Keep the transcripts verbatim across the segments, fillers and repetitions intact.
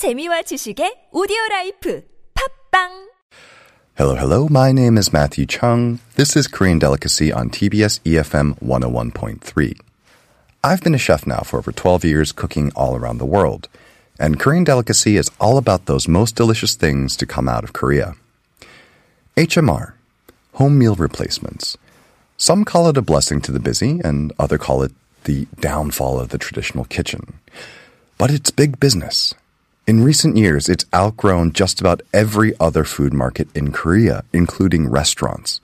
재미와 지식의 오디오 라이프 팝빵. Hello, hello. My name is Matthew Chung. This is Korean Delicacy on T B S E F M one oh one point three. I've been a chef now for over twelve years cooking all around the world. And Korean Delicacy is all about those most delicious things to come out of Korea. H M R, home meal replacements. Some call it a blessing to the busy, and others call it the downfall of the traditional kitchen. But it's big business. In recent years, it's outgrown just about every other food market in Korea, including restaurants.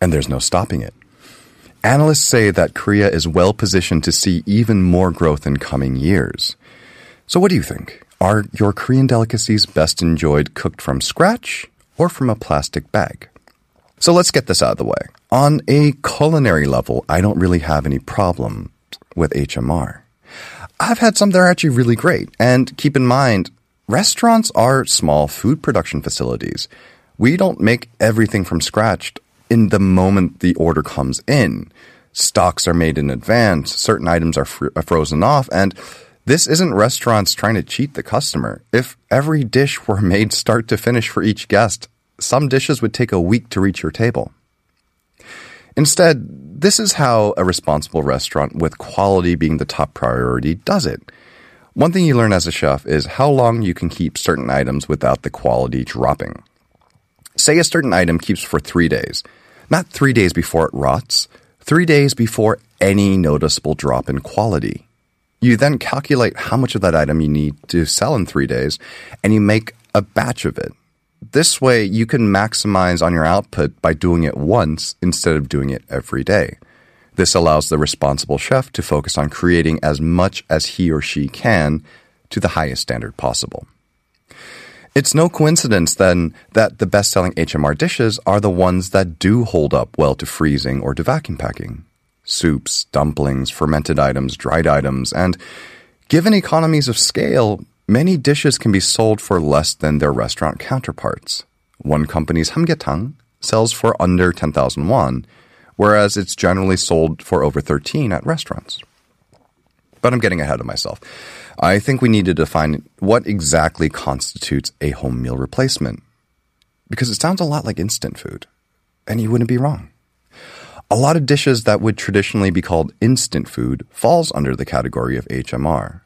And there's no stopping it. Analysts say that Korea is well-positioned to see even more growth in coming years. So what do you think? Are your Korean delicacies best enjoyed cooked from scratch or from a plastic bag? So let's get this out of the way. On a culinary level, I don't really have any problem with H M R. I've had some that are actually really great. And keep in mind, restaurants are small food production facilities. We don't make everything from scratch in the moment the order comes in. Stocks are made in advance. Certain items are fr- frozen off. And this isn't restaurants trying to cheat the customer. If every dish were made start to finish for each guest, some dishes would take a week to reach your table. Instead, this is how a responsible restaurant with quality being the top priority does it. One thing you learn as a chef is how long you can keep certain items without the quality dropping. Say a certain item keeps for three days. Not three days before it rots, three days before any noticeable drop in quality. You then calculate how much of that item you need to sell in three days, and you make a batch of it. This way, you can maximize on your output by doing it once instead of doing it every day. This allows the responsible chef to focus on creating as much as he or she can to the highest standard possible. It's no coincidence, then, that the best-selling H M R dishes are the ones that do hold up well to freezing or to vacuum packing. Soups, dumplings, fermented items, dried items, and given economies of scale, many dishes can be sold for less than their restaurant counterparts. One company's samgyetang sells for under ten thousand won, whereas it's generally sold for over thirteen at restaurants. But I'm getting ahead of myself. I think we need to define what exactly constitutes a home meal replacement, because it sounds a lot like instant food, and you wouldn't be wrong. A lot of dishes that would traditionally be called instant food falls under the category of H M R.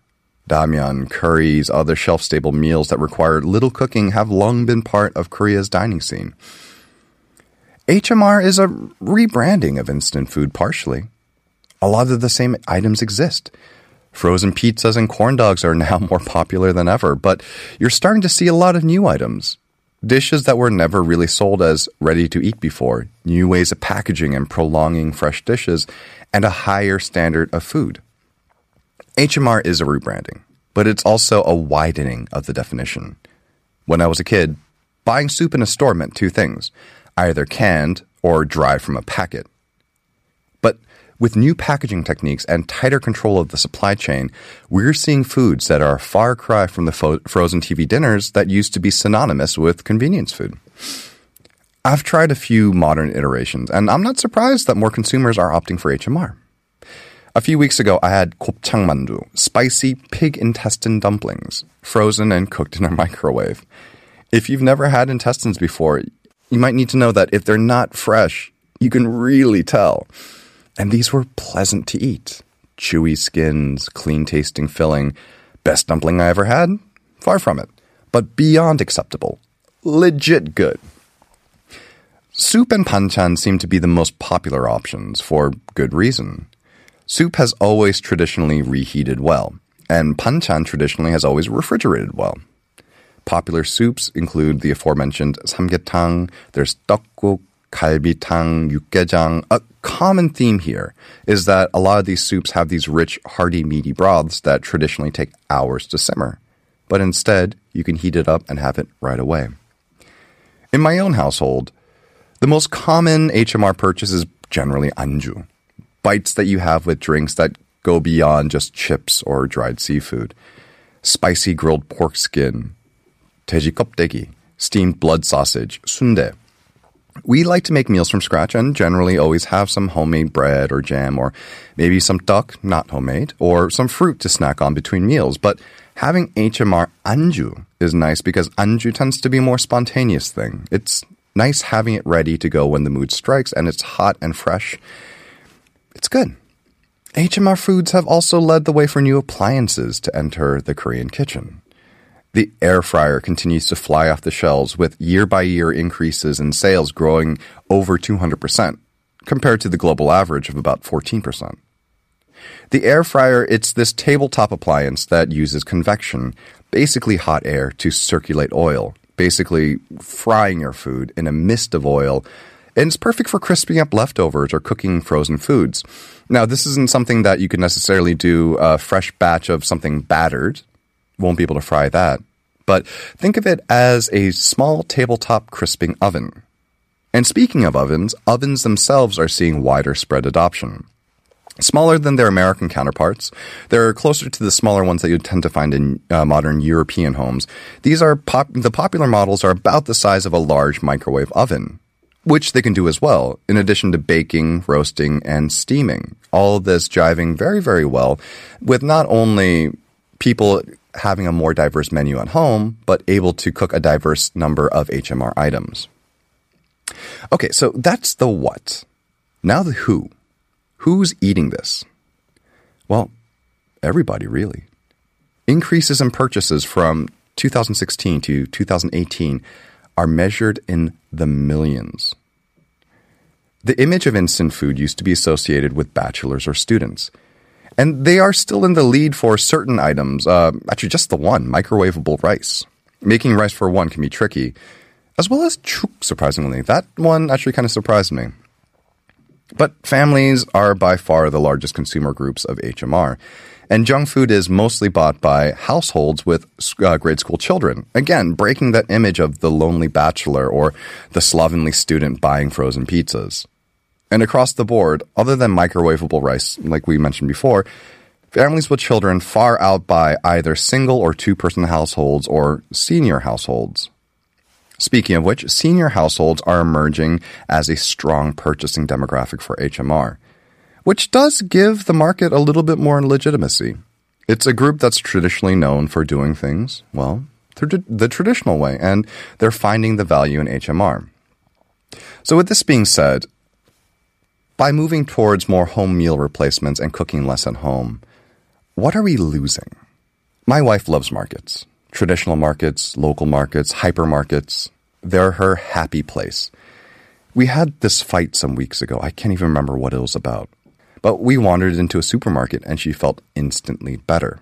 Ramyeon, curries, other shelf-stable meals that require little cooking have long been part of Korea's dining scene. H M R is a rebranding of instant food partially. A lot of the same items exist. Frozen pizzas and corn dogs are now more popular than ever, but you're starting to see a lot of new items. Dishes that were never really sold as ready-to-eat before, new ways of packaging and prolonging fresh dishes, and a higher standard of food. H M R is a rebranding, but it's also a widening of the definition. When I was a kid, buying soup in a store meant two things, either canned or dry from a packet. But with new packaging techniques and tighter control of the supply chain, we're seeing foods that are a far cry from the fo- frozen T V dinners that used to be synonymous with convenience food. I've tried a few modern iterations, and I'm not surprised that more consumers are opting for H M R. A few weeks ago, I had gopchangmandu, spicy pig intestine dumplings, frozen and cooked in a microwave. If you've never had intestines before, you might need to know that if they're not fresh, you can really tell. And these were pleasant to eat. Chewy skins, clean-tasting filling. Best dumpling I ever had? Far from it, but beyond acceptable. Legit good. Soup and banchan seem to be the most popular options for good reason. Soup has always traditionally reheated well, and banchan traditionally has always refrigerated well. Popular soups include the aforementioned samgyetang, there's ddukguk, kalbi tang, yukkejang. A common theme here is that a lot of these soups have these rich, hearty, meaty broths that traditionally take hours to simmer. But instead, you can heat it up and have it right away. In my own household, the most common H M R purchase is generally anju. Bites that you have with drinks that go beyond just chips or dried seafood. Spicy grilled pork skin, teji kopdegi, steamed blood sausage, sundae. We like to make meals from scratch and generally always have some homemade bread or jam or maybe some tteok, not homemade, or some fruit to snack on between meals. But having H M R anju is nice because anju tends to be a more spontaneous thing. It's nice having it ready to go when the mood strikes, and it's hot and fresh. It's good. H M R foods have also led the way for new appliances to enter the Korean kitchen. The air fryer continues to fly off the shelves with year-by-year increases in sales growing over two hundred percent, compared to the global average of about fourteen percent. The air fryer, it's this tabletop appliance that uses convection, basically hot air, to circulate oil, basically frying your food in a mist of oil, and it's perfect for crisping up leftovers or cooking frozen foods. Now, this isn't something that you could necessarily do a fresh batch of something battered. Won't be able to fry that. But think of it as a small tabletop crisping oven. And speaking of ovens, ovens themselves are seeing wider spread adoption. Smaller than their American counterparts, they're closer to the smaller ones that you tend to find in uh, modern European homes. These are pop- the popular models are about the size of a large microwave oven, which they can do as well, in addition to baking, roasting, and steaming. All of this jiving very, very well with not only people having a more diverse menu at home, but able to cook a diverse number of H M R items. Okay, so that's the what. Now the who. Who's eating this? Well, everybody, really. Increases in purchases from two thousand sixteen to two thousand eighteen are measured in the millions. The image of instant food used to be associated with bachelors or students. And they are still in the lead for certain items, uh, actually just the one, microwavable rice. Making rice for one can be tricky, as well as chuk, surprisingly. That one actually kind of surprised me. But families are by far the largest consumer groups of H M R, and junk food is mostly bought by households with uh, grade school children. Again, breaking that image of the lonely bachelor or the slovenly student buying frozen pizzas. And across the board, other than microwavable rice, like we mentioned before, families with children far outbuy either single or two-person households or senior households. Speaking of which, senior households are emerging as a strong purchasing demographic for H M R, which does give the market a little bit more legitimacy. It's a group that's traditionally known for doing things, well, the traditional way, and they're finding the value in H M R. So with this being said, by moving towards more home meal replacements and cooking less at home, what are we losing? My wife loves markets. Traditional markets, local markets, hypermarkets. They're her happy place. We had this fight some weeks ago. I can't even remember what it was about. But we wandered into a supermarket and she felt instantly better.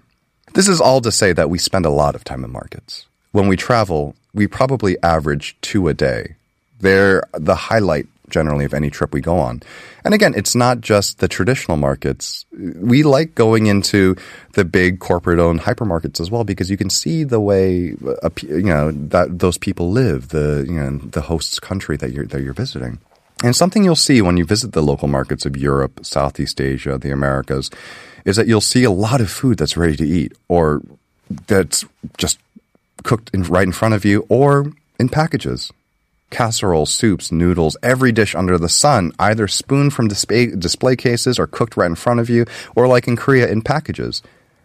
This is all to say that we spend a lot of time in markets. When we travel, we probably average two a day. They're the highlight generally of any trip we go on. And again, it's not just the traditional markets. We like going into the big corporate-owned hypermarkets as well because you can see the way a, you know that those people live, the you know the host's country that you're that you're visiting. And something you'll see when you visit the local markets of Europe, Southeast Asia, the Americas, is that you'll see a lot of food that's ready to eat or that's just cooked in, right in front of you or in packages. Casseroles, soups, noodles, every dish under the sun, either spooned from display, display cases or cooked right in front of you, or like in Korea, in packages,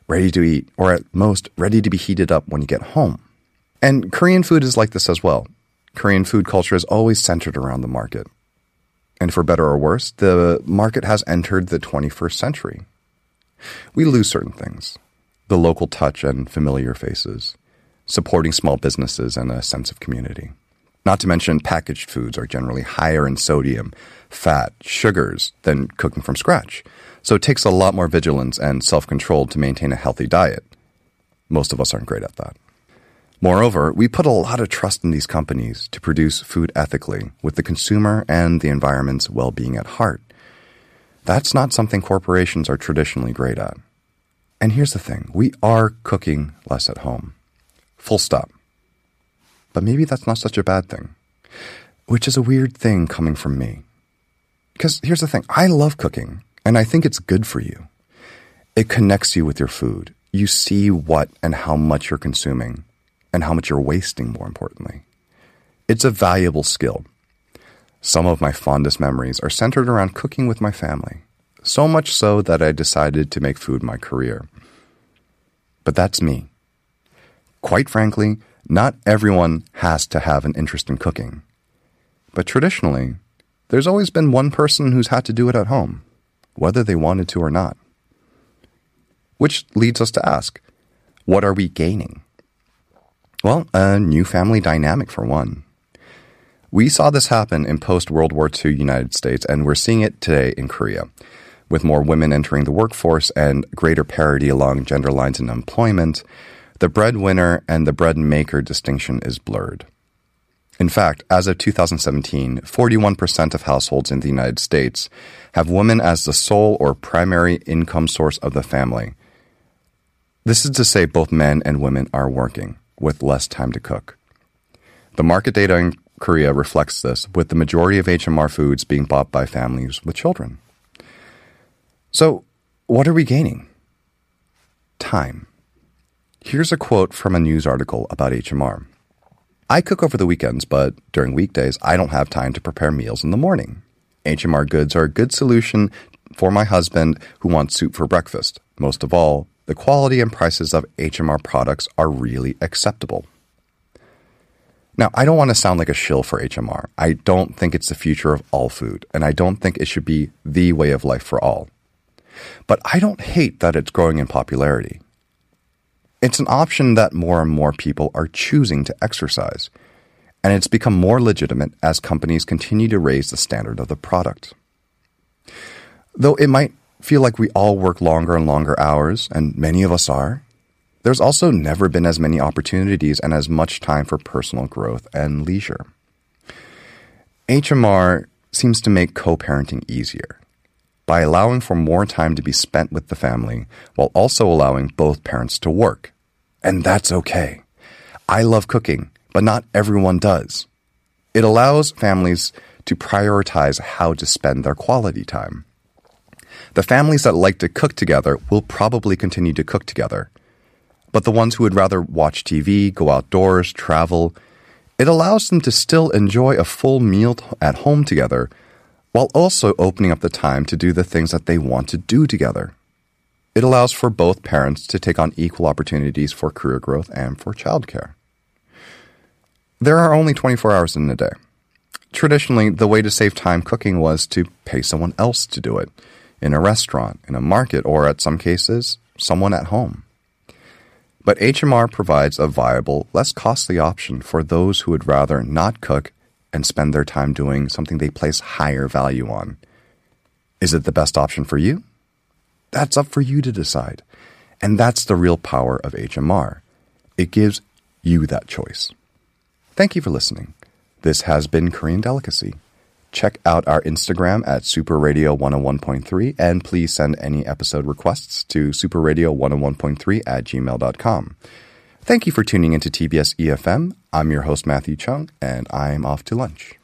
ready to eat, or at most, ready to be heated up when you get home. And Korean food is like this as well. Korean food culture is always centered around the market. And for better or worse, the market has entered the twenty-first century. We lose certain things. The local touch and familiar faces, supporting small businesses and a sense of community. Not to mention packaged foods are generally higher in sodium, fat, sugars than cooking from scratch. So it takes a lot more vigilance and self-control to maintain a healthy diet. Most of us aren't great at that. Moreover, we put a lot of trust in these companies to produce food ethically with the consumer and the environment's well-being at heart. That's not something corporations are traditionally great at. And here's the thing. We are cooking less at home. Full stop. But maybe that's not such a bad thing, which is a weird thing coming from me. Because here's the thing. I love cooking, and I think it's good for you. It connects you with your food. You see what and how much you're consuming and how much you're wasting, more importantly. It's a valuable skill. Some of my fondest memories are centered around cooking with my family, so much so that I decided to make food my career. But that's me. Quite frankly, not everyone has to have an interest in cooking. But traditionally, there's always been one person who's had to do it at home, whether they wanted to or not. Which leads us to ask, what are we gaining? Well, a new family dynamic for one. We saw this happen in post-World War Two United States, and we're seeing it today in Korea, with more women entering the workforce and greater parity along gender lines in employment. The breadwinner and the bread maker distinction is blurred. In fact, as of two thousand seventeen, forty-one percent of households in the United States have women as the sole or primary income source of the family. This is to say both men and women are working, with less time to cook. The market data in Korea reflects this, with the majority of H M R foods being bought by families with children. So, what are we gaining? Time. Here's a quote from a news article about H M R. I cook over the weekends, but during weekdays, I don't have time to prepare meals in the morning. H M R goods are a good solution for my husband who wants soup for breakfast. Most of all, the quality and prices of H M R products are really acceptable. Now, I don't want to sound like a shill for H M R. I don't think it's the future of all food, and I don't think it should be the way of life for all. But I don't hate that it's growing in popularity. It's an option that more and more people are choosing to exercise, and it's become more legitimate as companies continue to raise the standard of the product. Though it might feel like we all work longer and longer hours, and many of us are, there's also never been as many opportunities and as much time for personal growth and leisure. H M R seems to make co-parenting easier, by allowing for more time to be spent with the family while also allowing both parents to work. And that's okay. I love cooking, but not everyone does. It allows families to prioritize how to spend their quality time. The families that like to cook together will probably continue to cook together. But the ones who would rather watch T V, go outdoors, travel, it allows them to still enjoy a full meal at home together, while also opening up the time to do the things that they want to do together. It allows for both parents to take on equal opportunities for career growth and for childcare. There are only twenty-four hours in a day. Traditionally, the way to save time cooking was to pay someone else to do it, in a restaurant, in a market, or at some cases, someone at home. But H M R provides a viable, less costly option for those who would rather not cook and spend their time doing something they place higher value on. Is it the best option for you? That's up for you to decide. And that's the real power of H M R. It gives you that choice. Thank you for listening. This has been Korean Delicacy. Check out our Instagram at Super Radio one oh one point three, and please send any episode requests to super radio one oh one point three at gmail dot com. Thank you for tuning into T B S E F M. I'm your host, Matthew Chung, and I'm off to lunch.